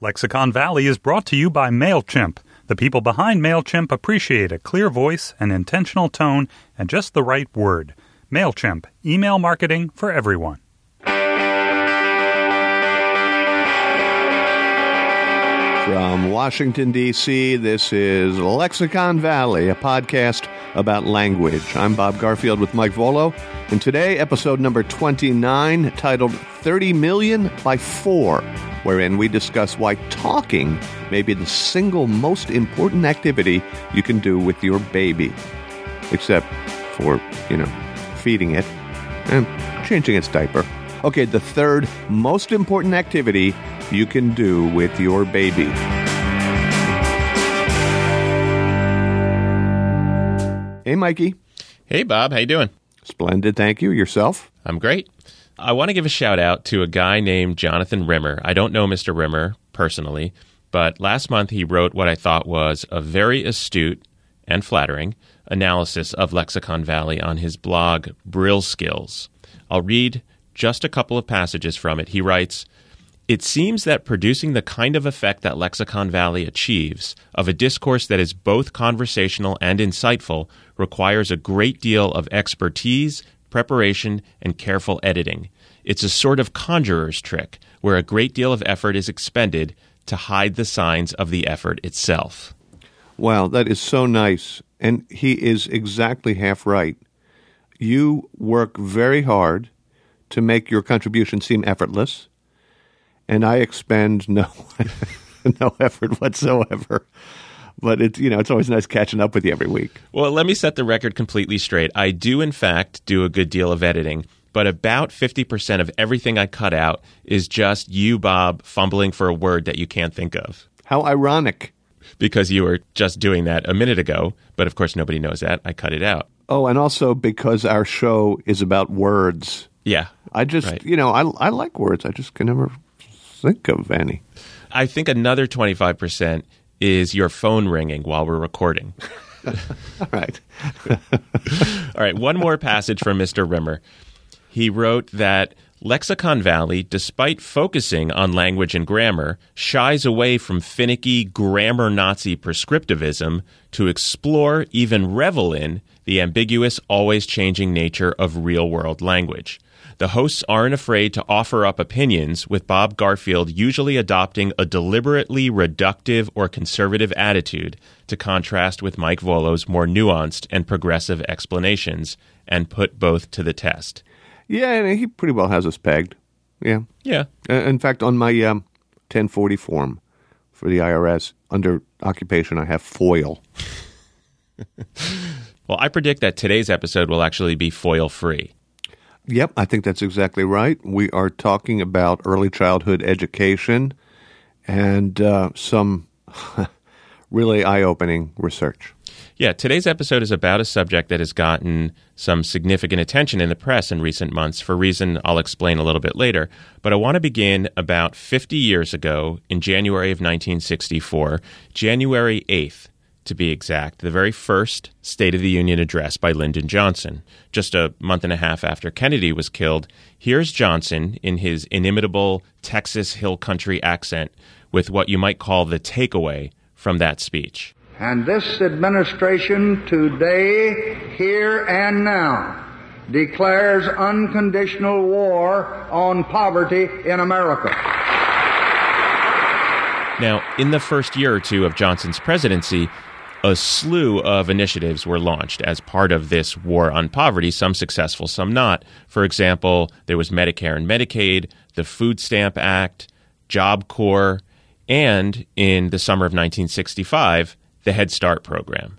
Lexicon Valley is brought to you by MailChimp. The people behind MailChimp appreciate a clear voice, an intentional tone, and just the right word. MailChimp, email marketing for everyone. From Washington, D.C., this is Lexicon Valley, a podcast about language. I'm Bob Garfield with Mike Volo, and today, episode number 29, titled 30 Million by 4. Wherein we discuss why talking may be the single most important activity you can do with your baby. Except for, feeding it and changing its diaper. Okay, the third most important activity you can do with your baby. Hey, Mikey. Hey, Bob. How you doing? Splendid, thank you. Yourself? I'm great. I want to give a shout-out to a guy named Jonathan Rimmer. I don't know Mr. Rimmer personally, but last month he wrote what I thought was a very astute and flattering analysis of Lexicon Valley on his blog, Brill Skills. I'll read just a couple of passages from it. He writes, "It seems that producing the kind of effect that Lexicon Valley achieves, of a discourse that is both conversational and insightful, requires a great deal of expertise, preparation, and careful editing. It's a sort of conjurer's trick, where a great deal of effort is expended to hide the signs of the effort itself." Wow, that is so nice. And he is exactly half right. You work very hard to make your contribution seem effortless, and I expend no effort whatsoever. But it's always nice catching up with you every week. Well, let me set the record completely straight. I do, in fact, do a good deal of editing, but about 50% of everything I cut out is just you, Bob, fumbling for a word that you can't think of. How ironic. Because you were just doing that a minute ago, but of course nobody knows that. I cut it out. Oh, and also because our show is about words. Yeah. I just, right. I like words. I just can never think of any. I think another 25% is your phone ringing while we're recording. All right. All right, one more passage from Mr. Rimmer. He wrote that Lexicon Valley, despite focusing on language and grammar, shies away from finicky grammar Nazi prescriptivism to explore, even revel in, the ambiguous, always changing nature of real-world language. The hosts aren't afraid to offer up opinions, with Bob Garfield usually adopting a deliberately reductive or conservative attitude to contrast with Mike Volo's more nuanced and progressive explanations, and put both to the test. Yeah, and he pretty well has us pegged. Yeah. Yeah. In fact, on my 1040 form for the IRS, under occupation, I have foil. Well, I predict that today's episode will actually be foil-free. Yep, I think that's exactly right. We are talking about early childhood education and some really eye-opening research. Yeah, today's episode is about a subject that has gotten some significant attention in the press in recent months for a reason I'll explain a little bit later. But I want to begin about 50 years ago in January of 1964, January 8th. To be exact, the very first State of the Union address by Lyndon Johnson. Just a month and a half after Kennedy was killed, here's Johnson in his inimitable Texas Hill Country accent with what you might call the takeaway from that speech. "And this administration today, here and now, declares unconditional war on poverty in America. Now, in the first year or two of Johnson's presidency, a slew of initiatives were launched as part of this war on poverty, some successful, some not. For example, there was Medicare and Medicaid, the Food Stamp Act, Job Corps, and in the summer of 1965, the Head Start program.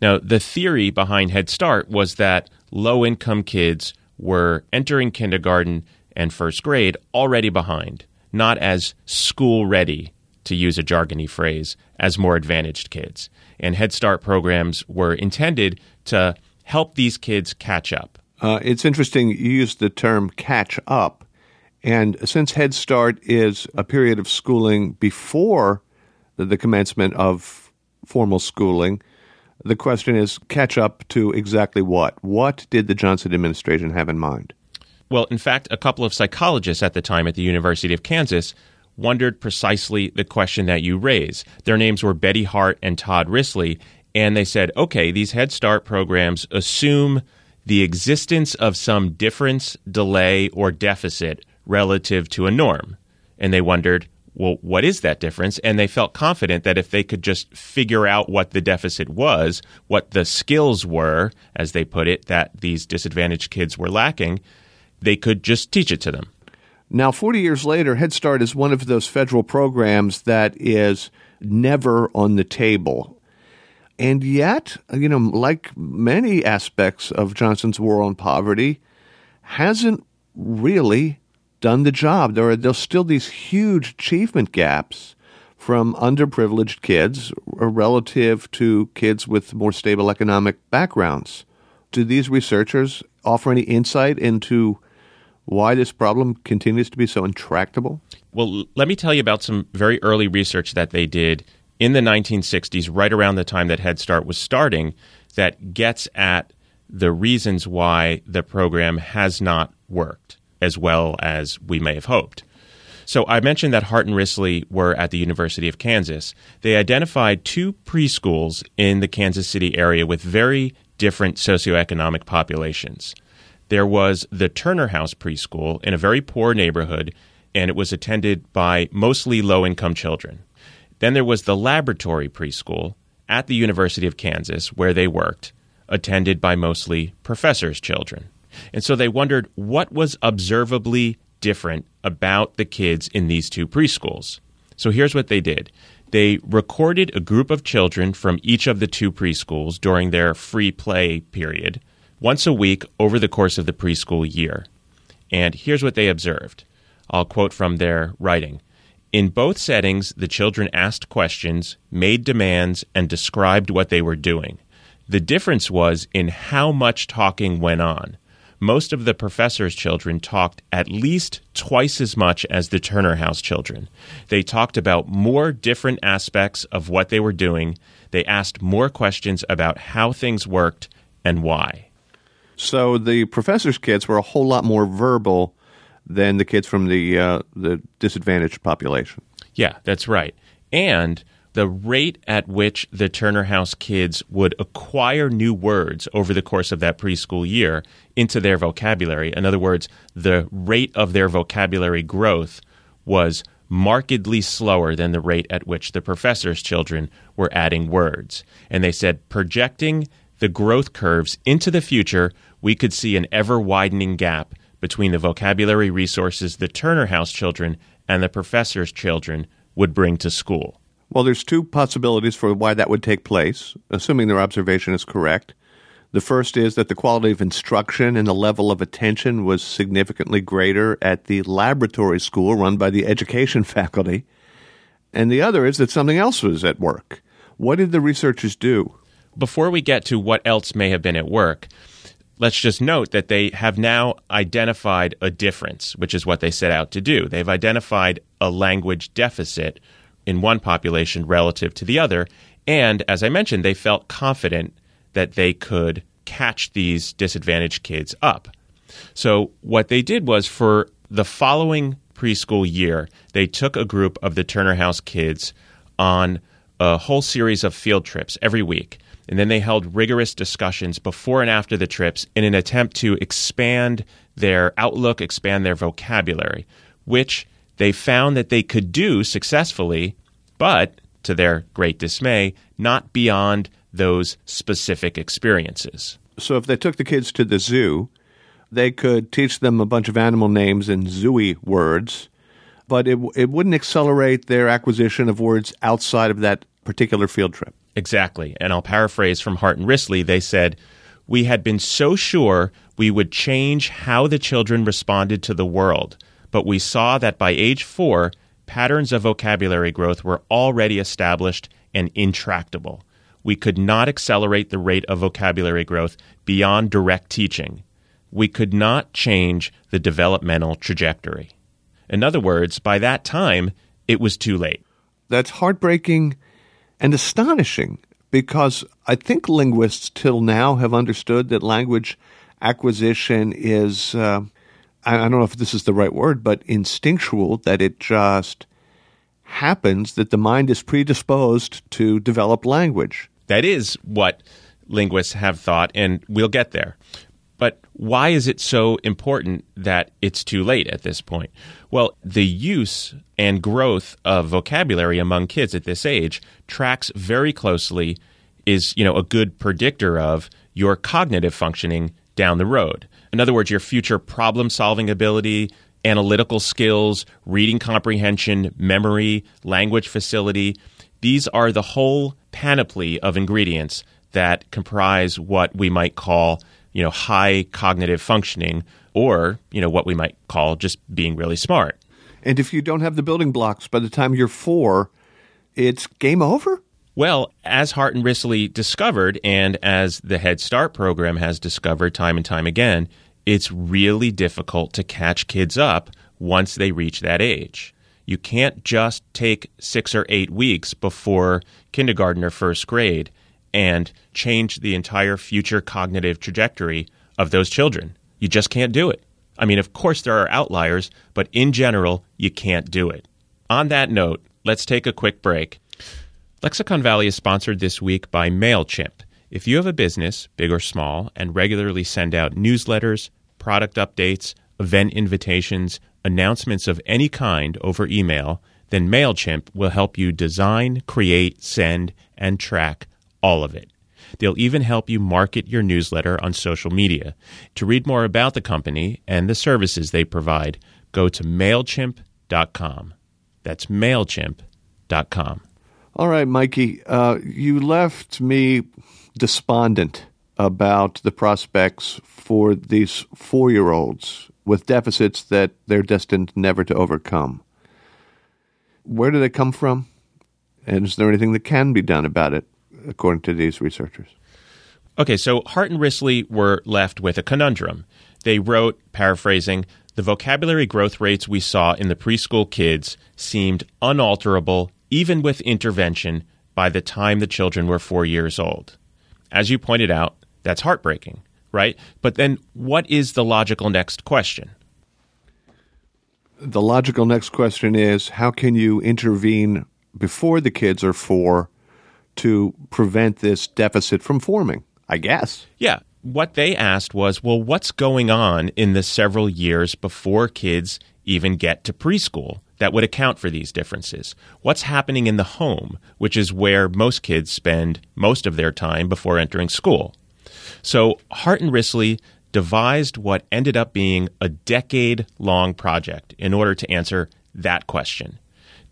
Now, the theory behind Head Start was that low-income kids were entering kindergarten and first grade already behind, not as school-ready, to use a jargony phrase, as more advantaged kids. And Head Start programs were intended to help these kids catch up. It's interesting you used the term catch up. And since Head Start is a period of schooling before the commencement of formal schooling, the question is catch up to exactly what? What did the Johnson administration have in mind? Well, in fact, a couple of psychologists at the time at the University of Kansas wondered precisely the question that you raise. Their names were Betty Hart and Todd Risley, and they said, okay, these Head Start programs assume the existence of some difference, delay, or deficit relative to a norm. And they wondered, well, what is that difference? And they felt confident that if they could just figure out what the deficit was, what the skills were, as they put it, that these disadvantaged kids were lacking, they could just teach it to them. Now, 40 years later, Head Start is one of those federal programs that is never on the table. And yet, you know, like many aspects of Johnson's war on poverty, hasn't really done the job. There's still these huge achievement gaps from underprivileged kids relative to kids with more stable economic backgrounds. Do these researchers offer any insight into why this problem continues to be so intractable? Well, let me tell you about some very early research that they did in the 1960s, right around the time that Head Start was starting, that gets at the reasons why the program has not worked as well as we may have hoped. So I mentioned that Hart and Risley were at the University of Kansas. They identified two preschools in the Kansas City area with very different socioeconomic populations. There was the Turner House Preschool in a very poor neighborhood, and it was attended by mostly low-income children. Then there was the Laboratory Preschool at the University of Kansas, where they worked, attended by mostly professors' children. And so they wondered what was observably different about the kids in these two preschools. So here's what they did. They recorded a group of children from each of the two preschools during their free play period, once a week over the course of the preschool year. And here's what they observed. I'll quote from their writing. In both settings, the children asked questions, made demands, and described what they were doing. The difference was in how much talking went on. Most of the professors' children talked at least twice as much as the Turner House children. They talked about more different aspects of what they were doing. They asked more questions about how things worked and why. So the professors' kids were a whole lot more verbal than the kids from the disadvantaged population. Yeah, that's right. And the rate at which the Turner House kids would acquire new words over the course of that preschool year into their vocabulary, in other words, the rate of their vocabulary growth was markedly slower than the rate at which the professors' children were adding words. And they said projecting the growth curves into the future, we could see an ever-widening gap between the vocabulary resources the Turner House children and the professors' children would bring to school. Well, there's two possibilities for why that would take place, assuming their observation is correct. The first is that the quality of instruction and the level of attention was significantly greater at the laboratory school run by the education faculty. And the other is that something else was at work. What did the researchers do? Before we get to what else may have been at work, let's just note that they have now identified a difference, which is what they set out to do. They've identified a language deficit in one population relative to the other. And as I mentioned, they felt confident that they could catch these disadvantaged kids up. So what they did was for the following preschool year, they took a group of the Turner House kids on a whole series of field trips every week. And then they held rigorous discussions before and after the trips in an attempt to expand their outlook, expand their vocabulary, which they found that they could do successfully but to their great dismay, not beyond those specific experiences. So if they took the kids to the zoo, they could teach them a bunch of animal names in zooey words, but it wouldn't accelerate their acquisition of words outside of that particular field trip. Exactly. And I'll paraphrase from Hart and Risley. They said, "We had been so sure we would change how the children responded to the world, but we saw that by age 4, patterns of vocabulary growth were already established and intractable. We could not accelerate the rate of vocabulary growth beyond direct teaching. We could not change the developmental trajectory." In other words, by that time, it was too late. That's heartbreaking and astonishing, because I think linguists till now have understood that language acquisition is, I don't know if this is the right word, but instinctual, that it just happens that the mind is predisposed to develop language. That is what linguists have thought, and we'll get there. But why is it so important that it's too late at this point? Well, the use and growth of vocabulary among kids at this age tracks very closely, is, you know, a good predictor of your cognitive functioning down the road. In other words, your future problem-solving ability, analytical skills, reading comprehension, memory, language facility. These are the whole panoply of ingredients that comprise what we might call, you know, high cognitive functioning, or, you know, what we might call just being really smart. And if you don't have the building blocks by the time you're 4, it's game over? Well, as Hart and Risley discovered, and as the Head Start program has discovered time and time again, it's really difficult to catch kids up once they reach that age. You can't just take 6 or 8 weeks before kindergarten or first grade and change the entire future cognitive trajectory of those children. You just can't do it. I mean, of course there are outliers, but in general, you can't do it. On that note, let's take a quick break. Lexicon Valley is sponsored this week by MailChimp. If you have a business, big or small, and regularly send out newsletters, product updates, event invitations, announcements of any kind over email, then MailChimp will help you design, create, send, and track all of it. They'll even help you market your newsletter on social media. To read more about the company and the services they provide, go to MailChimp.com. That's MailChimp.com. All right, Mikey, you left me despondent about the prospects for these 4-year-olds with deficits that they're destined never to overcome. Where do they come from? And is there anything that can be done about it, according to these researchers? Okay, so Hart and Risley were left with a conundrum. They wrote, paraphrasing, "The vocabulary growth rates we saw in the preschool kids seemed unalterable, even with intervention, by the time the children were 4 years old." As you pointed out, that's heartbreaking, right? But then what is the logical next question? The logical next question is, how can you intervene before the kids are 4 to prevent this deficit from forming, I guess? Yeah. What they asked was, well, what's going on in the several years before kids even get to preschool that would account for these differences? What's happening in the home, which is where most kids spend most of their time before entering school? So Hart and Risley devised what ended up being a decade-long project in order to answer that question.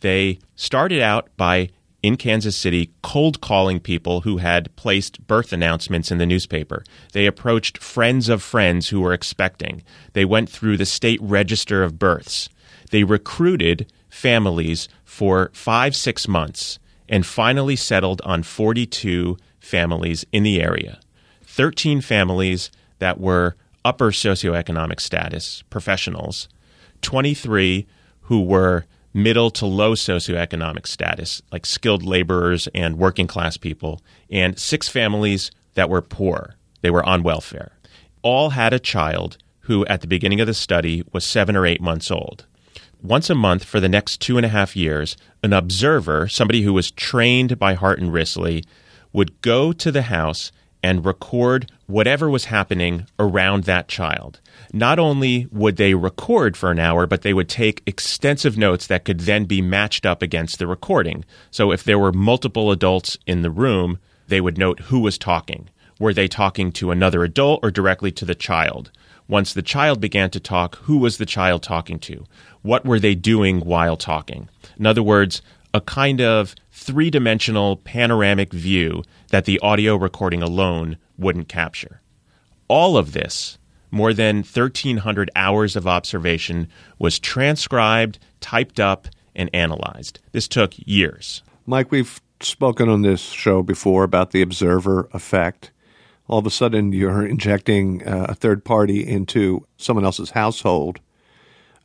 They started out by, in Kansas City, cold calling people who had placed birth announcements in the newspaper. They approached friends of friends who were expecting. They went through the state register of births. They recruited families for 5-6 months and finally settled on 42 families in the area, 13 families that were upper socioeconomic status professionals, 23 who were middle to low socioeconomic status, like skilled laborers and working class people, and 6 families that were poor. They were on welfare. All had a child who, at the beginning of the study, was 7 or 8 months old. Once a month for the next 2.5 years, an observer, somebody who was trained by Hart and Risley, would go to the house and record whatever was happening around that child. Not only would they record for an hour, but they would take extensive notes that could then be matched up against the recording. So if there were multiple adults in the room, they would note who was talking. Were they talking to another adult or directly to the child? Once the child began to talk, who was the child talking to? What were they doing while talking? In other words, a kind of three-dimensional panoramic view that the audio recording alone wouldn't capture. All of this, more than 1,300 hours of observation, was transcribed, typed up, and analyzed. This took years. Mike, we've spoken on this show before about the observer effect. All of a sudden, you're injecting a third party into someone else's household.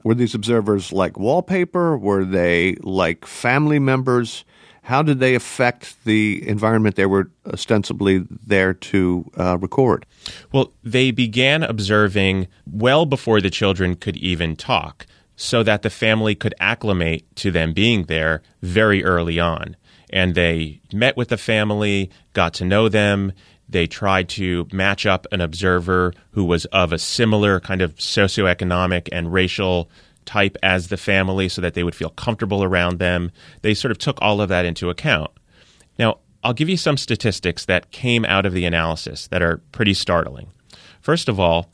Were these observers like wallpaper? Were they like family members? How did they affect the environment they were ostensibly there to record? Well, they began observing well before the children could even talk, so that the family could acclimate to them being there very early on. And they met with the family, got to know them. They tried to match up an observer who was of a similar kind of socioeconomic and racial type as the family so that they would feel comfortable around them. They sort of took all of that into account. Now, I'll give you some statistics that came out of the analysis that are pretty startling. First of all,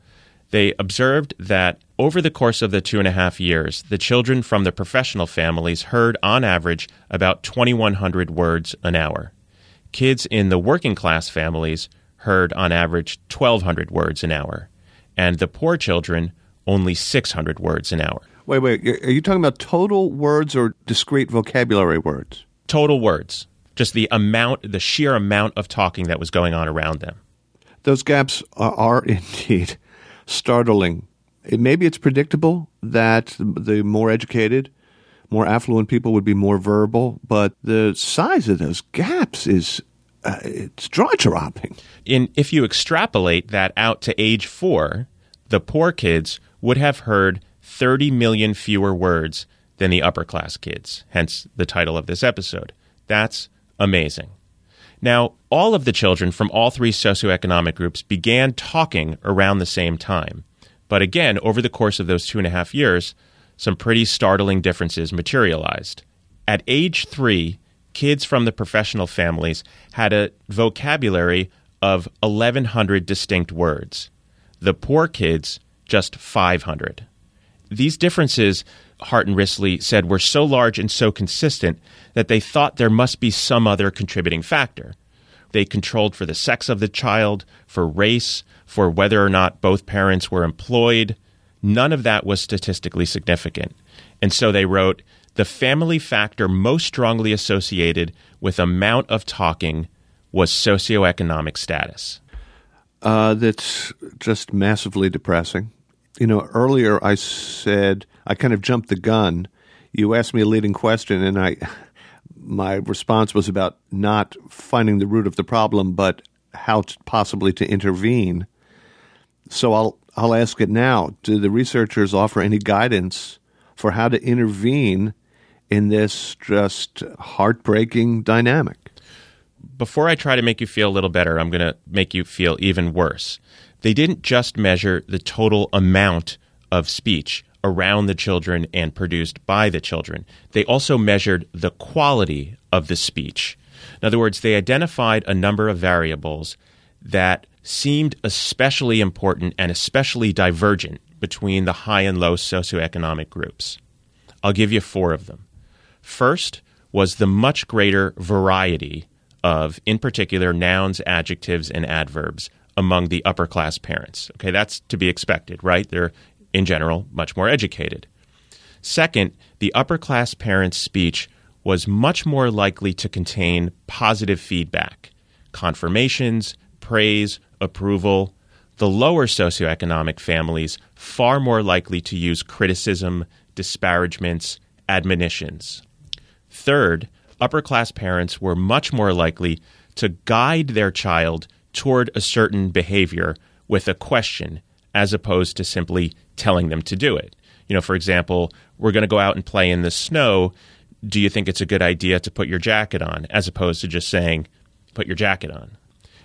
they observed that over the course of the 2.5 years, the children from the professional families heard, on average, about 2,100 words an hour. Kids in the working-class families heard, on average, 1,200 words an hour, and the poor children only 600 words an hour. Wait. Are you talking about total words or discrete vocabulary words? Total words. Just the sheer amount of talking that was going on around them. Those gaps are indeed startling. Maybe it's predictable that the more educated, more affluent people would be more verbal, but the size of those gaps is it's jaw-dropping. If you extrapolate that out to age 4, the poor kids would have heard 30 million fewer words than the upper-class kids, hence the title of this episode. That's amazing. Now, all of the children from all three socioeconomic groups began talking around the same time. But again, over the course of those 2.5 years, some pretty startling differences materialized. At age 3, kids from the professional families had a vocabulary of 1,100 distinct words. The poor kids, just 500. These differences, Hart and Risley said, were so large and so consistent that they thought there must be some other contributing factor. They controlled for the sex of the child, for race, for whether or not both parents were employed. None of that was statistically significant. And so they wrote, the family factor most strongly associated with amount of talking was socioeconomic status. That's just massively depressing. You know, earlier I said, I kind of jumped the gun. You asked me a leading question, and my response was about not finding the root of the problem, but how possibly to intervene. So I'll ask it now. Do the researchers offer any guidance for how to intervene in this just heartbreaking dynamic? Before I try to make you feel a little better, I'm going to make you feel even worse. They didn't just measure the total amount of speech around the children and produced by the children. They also measured the quality of the speech. In other words, they identified a number of variables that seemed especially important and especially divergent between the high and low socioeconomic groups. I'll give you 4 of them. First was the much greater variety of, in particular, nouns, adjectives, and adverbs among the upper-class parents. Okay, that's to be expected, right? They're, in general, much more educated. Second, the upper-class parents' speech was much more likely to contain positive feedback, confirmations, praise, approval. The lower socioeconomic families far more likely to use criticism, disparagements, admonitions. Third, upper-class parents were much more likely to guide their child toward a certain behavior with a question as opposed to simply telling them to do it. You know, for example, we're going to go out and play in the snow. Do you think it's a good idea to put your jacket on? As opposed to just saying, put your jacket on.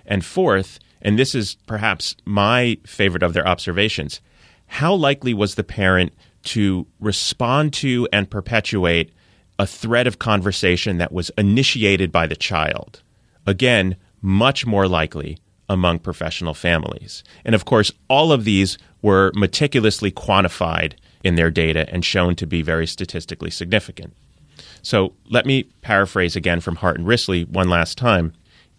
And fourth, and this is perhaps my favorite of their observations, how likely was the parent to respond to and perpetuate a thread of conversation that was initiated by the child? Again, much more likely among professional families. And of course, all of these were meticulously quantified in their data and shown to be very statistically significant. So let me paraphrase again from Hart and Risley one last time.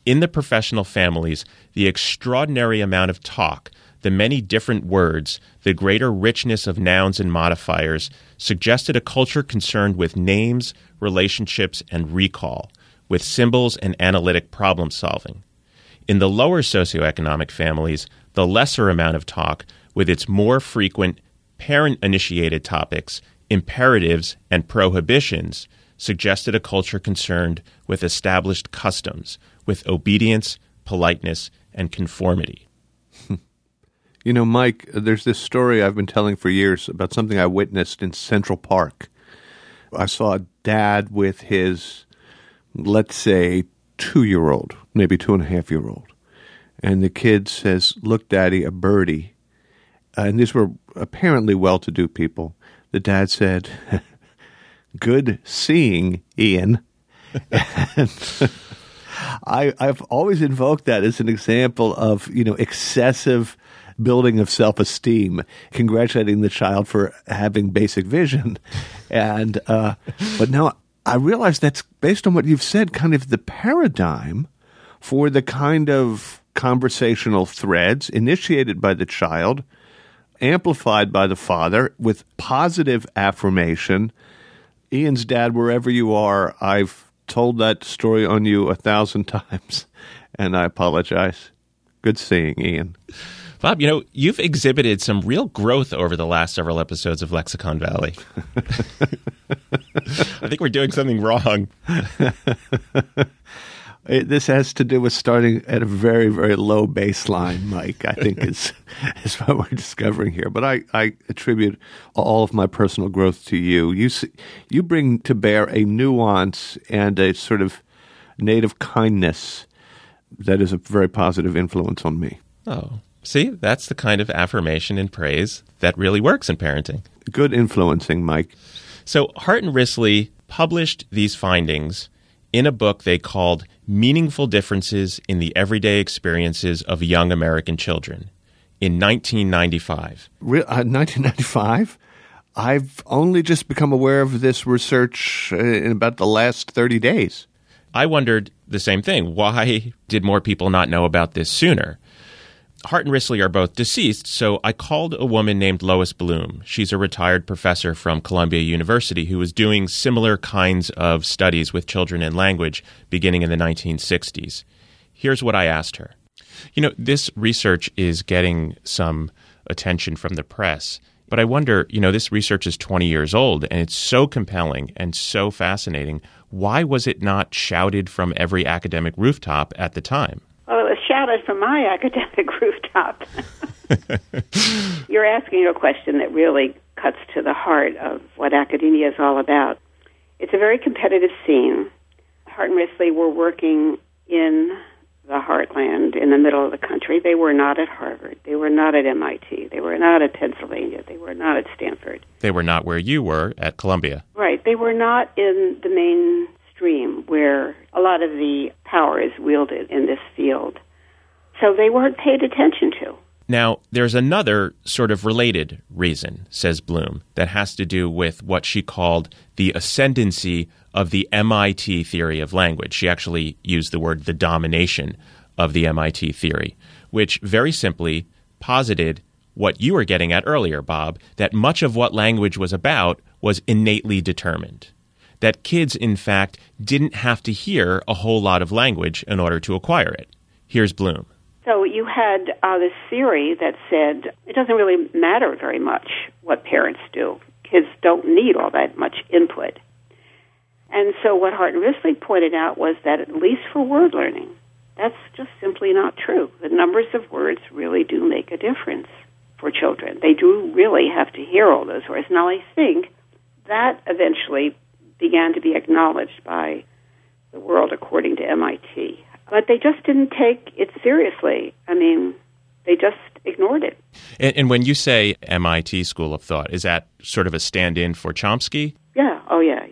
In the professional families, the extraordinary amount of talk, the many different words, the greater richness of nouns and modifiers suggested a culture concerned with names, relationships, and recall, with symbols and analytic problem solving. In the lower socioeconomic families, the lesser amount of talk, with its more frequent parent-initiated topics, imperatives, and prohibitions, suggested a culture concerned with established customs, with obedience, politeness, and conformity. You know, Mike, there's this story I've been telling for years about something I witnessed in Central Park. I saw a dad with his, let's say, 2-year-old, maybe 2.5-year-old. And the kid says, "Look, Daddy, a birdie." And these were apparently well-to-do people. The dad said, "Good seeing, Ian." And I've always invoked that as an example of, you know, excessive building of self-esteem, congratulating the child for having basic vision. And but now I realize that's, based on what you've said, kind of the paradigm for the kind of conversational threads initiated by the child, amplified by the father with positive affirmation. Ian's dad, wherever you are, I've told that story on you 1,000 times, and I apologize. Good seeing, Ian. Bob, you know, you've exhibited some real growth over the last several episodes of Lexicon Valley. I think we're doing something wrong. This has to do with starting at a very, very low baseline, Mike, I think is what we're discovering here. But I attribute all of my personal growth to you. You bring to bear a nuance and a sort of native kindness that is a very positive influence on me. Oh, see, that's the kind of affirmation and praise that really works in parenting. Good influencing, Mike. So Hart and Risley published these findings in a book they called Meaningful Differences in the Everyday Experiences of Young American Children in 1995. 1995? I've only just become aware of this research in about the last 30 days. I wondered the same thing. Why did more people not know about this sooner? Hart and Risley are both deceased, so I called a woman named Lois Bloom. She's a retired professor from Columbia University who was doing similar kinds of studies with children and language beginning in the 1960s. Here's what I asked her. You know, this research is getting some attention from the press, but I wonder, you know, this research is 20 years old, and it's so compelling and so fascinating. Why was it not shouted from every academic rooftop at the time? Well, it was shouted from my academic rooftop. You're asking a question that really cuts to the heart of what academia is all about. It's a very competitive scene. Hart and Risley were working in the heartland, in the middle of the country. They were not at Harvard. They were not at MIT. They were not at Pennsylvania. They were not at Stanford. They were not where you were at Columbia. Right. They were not in the mainstream where a lot of the power is wielded in this field. So they weren't paid attention to. Now, there's another sort of related reason, says Bloom, that has to do with what she called the ascendancy of the MIT theory of language. She actually used the word the domination of the MIT theory, which very simply posited what you were getting at earlier, Bob, that much of what language was about was innately determined. That kids, in fact, didn't have to hear a whole lot of language in order to acquire it. Here's Bloom. So you had this theory that said it doesn't really matter very much what parents do. Kids don't need all that much input. And so what Hart and Risley pointed out was that at least for word learning, that's just simply not true. The numbers of words really do make a difference for children. They do really have to hear all those words. Now I think that eventually began to be acknowledged by the world according to MIT. but they just didn't take it seriously. I mean, they just ignored it. And when you say MIT School of Thought, is that sort of a stand-in for Chomsky? Yeah. Oh, yeah.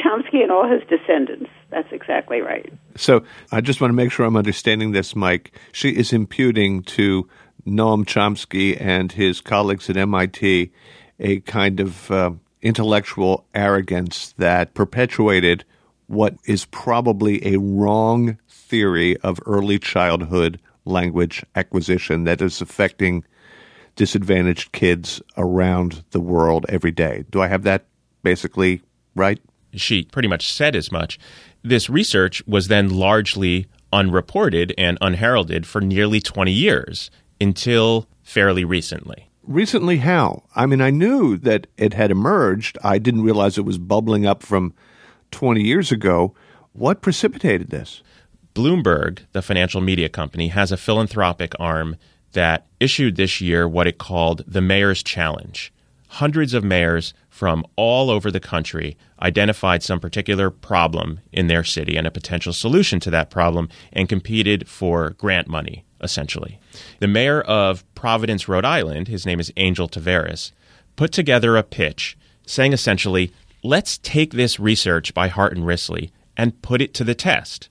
Chomsky and all his descendants. That's exactly right. So I just want to make sure I'm understanding this, Mike. She is imputing to Noam Chomsky and his colleagues at MIT a kind of intellectual arrogance that perpetuated what is probably a wrong theory of early childhood language acquisition that is affecting disadvantaged kids around the world every day. Do I have that basically right? She pretty much said as much. This research was then largely unreported and unheralded for nearly 20 years until fairly recently. Recently how? I mean, I knew that it had emerged. I didn't realize it was bubbling up from 20 years ago. What precipitated this? Bloomberg, the financial media company, has a philanthropic arm that issued this year what it called the Mayor's Challenge. Hundreds of mayors from all over the country identified some particular problem in their city and a potential solution to that problem and competed for grant money, essentially. The mayor of Providence, Rhode Island, his name is Angel Tavares, put together a pitch saying essentially, let's take this research by Hart and Risley and put it to the test.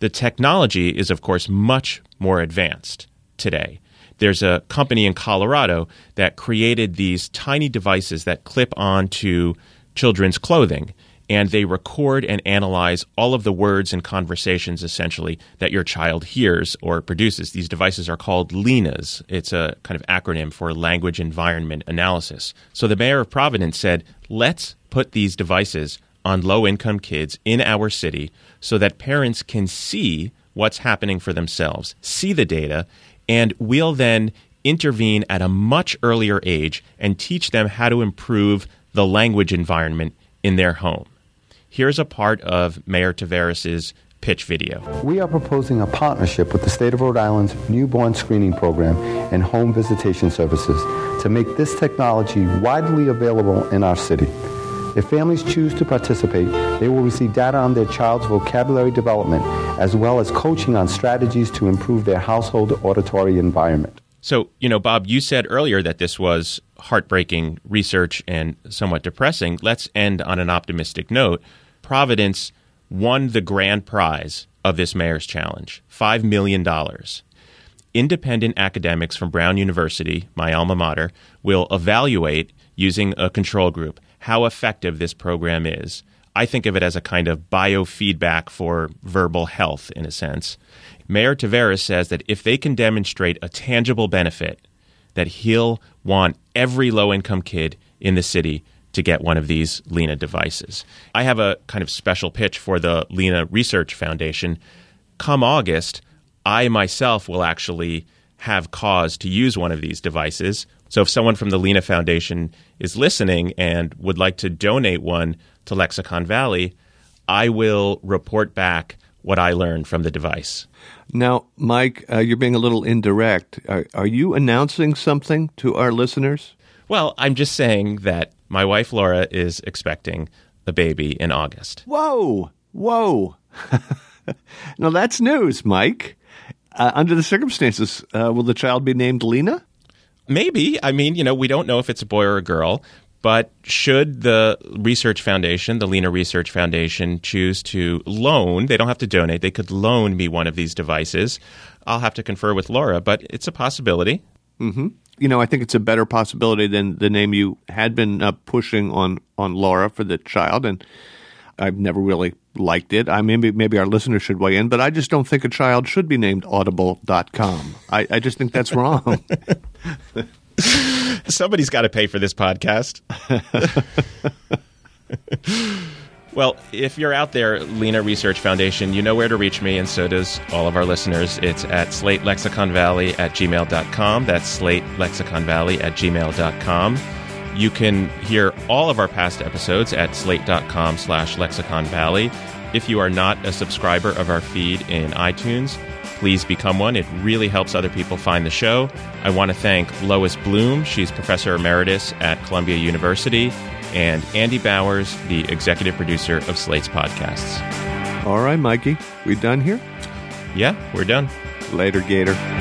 The technology is, of course, much more advanced today. There's a company in Colorado that created these tiny devices that clip onto children's clothing, and they record and analyze all of the words and conversations, essentially, that your child hears or produces. These devices are called LENAs. It's a kind of acronym for Language Environment Analysis. So the mayor of Providence said, let's put these devices on low-income kids in our city so that parents can see what's happening for themselves, see the data, and we'll then intervene at a much earlier age and teach them how to improve the language environment in their home. Here's a part of Mayor Tavares' pitch video. We are proposing a partnership with the state of Rhode Island's newborn screening program and home visitation services to make this technology widely available in our city. If families choose to participate, they will receive data on their child's vocabulary development, as well as coaching on strategies to improve their household auditory environment. So, Bob, you said earlier that this was heartbreaking research and somewhat depressing. Let's end on an optimistic note. Providence won the grand prize of this Mayor's Challenge, $5 million. Independent academics from Brown University, my alma mater, will evaluate using a control group how effective this program is. I think of it as a kind of biofeedback for verbal health, in a sense. Mayor Tavares says that if they can demonstrate a tangible benefit, that he'll want every low-income kid in the city to get one of these LENA devices. I have a kind of special pitch for the LENA Research Foundation. Come August, I myself will actually have cause to use one of these devices. So if someone from the LENA Foundation is listening and would like to donate one to Lexicon Valley, I will report back what I learned from the device. Now, Mike, you're being a little indirect. Are you announcing something to our listeners? Well, I'm just saying that my wife, Laura, is expecting a baby in August. Whoa. Now, that's news, Mike. Under the circumstances, will the child be named Lena? Maybe. I mean, we don't know if it's a boy or a girl, but should the Research Foundation, the LENA Research Foundation, choose to loan, they don't have to donate, they could loan me one of these devices. I'll have to confer with Laura, but it's a possibility. Mm-hmm. I think it's a better possibility than the name you had been pushing on Laura for the child, and I've never really liked it. Maybe our listeners should weigh in, but I just don't think a child should be named audible.com. I just think that's wrong. Somebody's got to pay for this podcast. Well, if you're out there, LENA Research Foundation, you know where to reach me, and so does all of our listeners. It's at slatelexiconvalley@gmail.com. That's slatelexiconvalley@gmail.com. You can hear all of our past episodes at slate.com/Lexicon Valley. If you are not a subscriber of our feed in iTunes, please become one. It really helps other people find the show. I want to thank Lois Bloom. She's Professor Emeritus at Columbia University, and Andy Bowers, the executive producer of Slate's podcasts. All right, Mikey, we done here? Yeah, we're done. Later, Gator.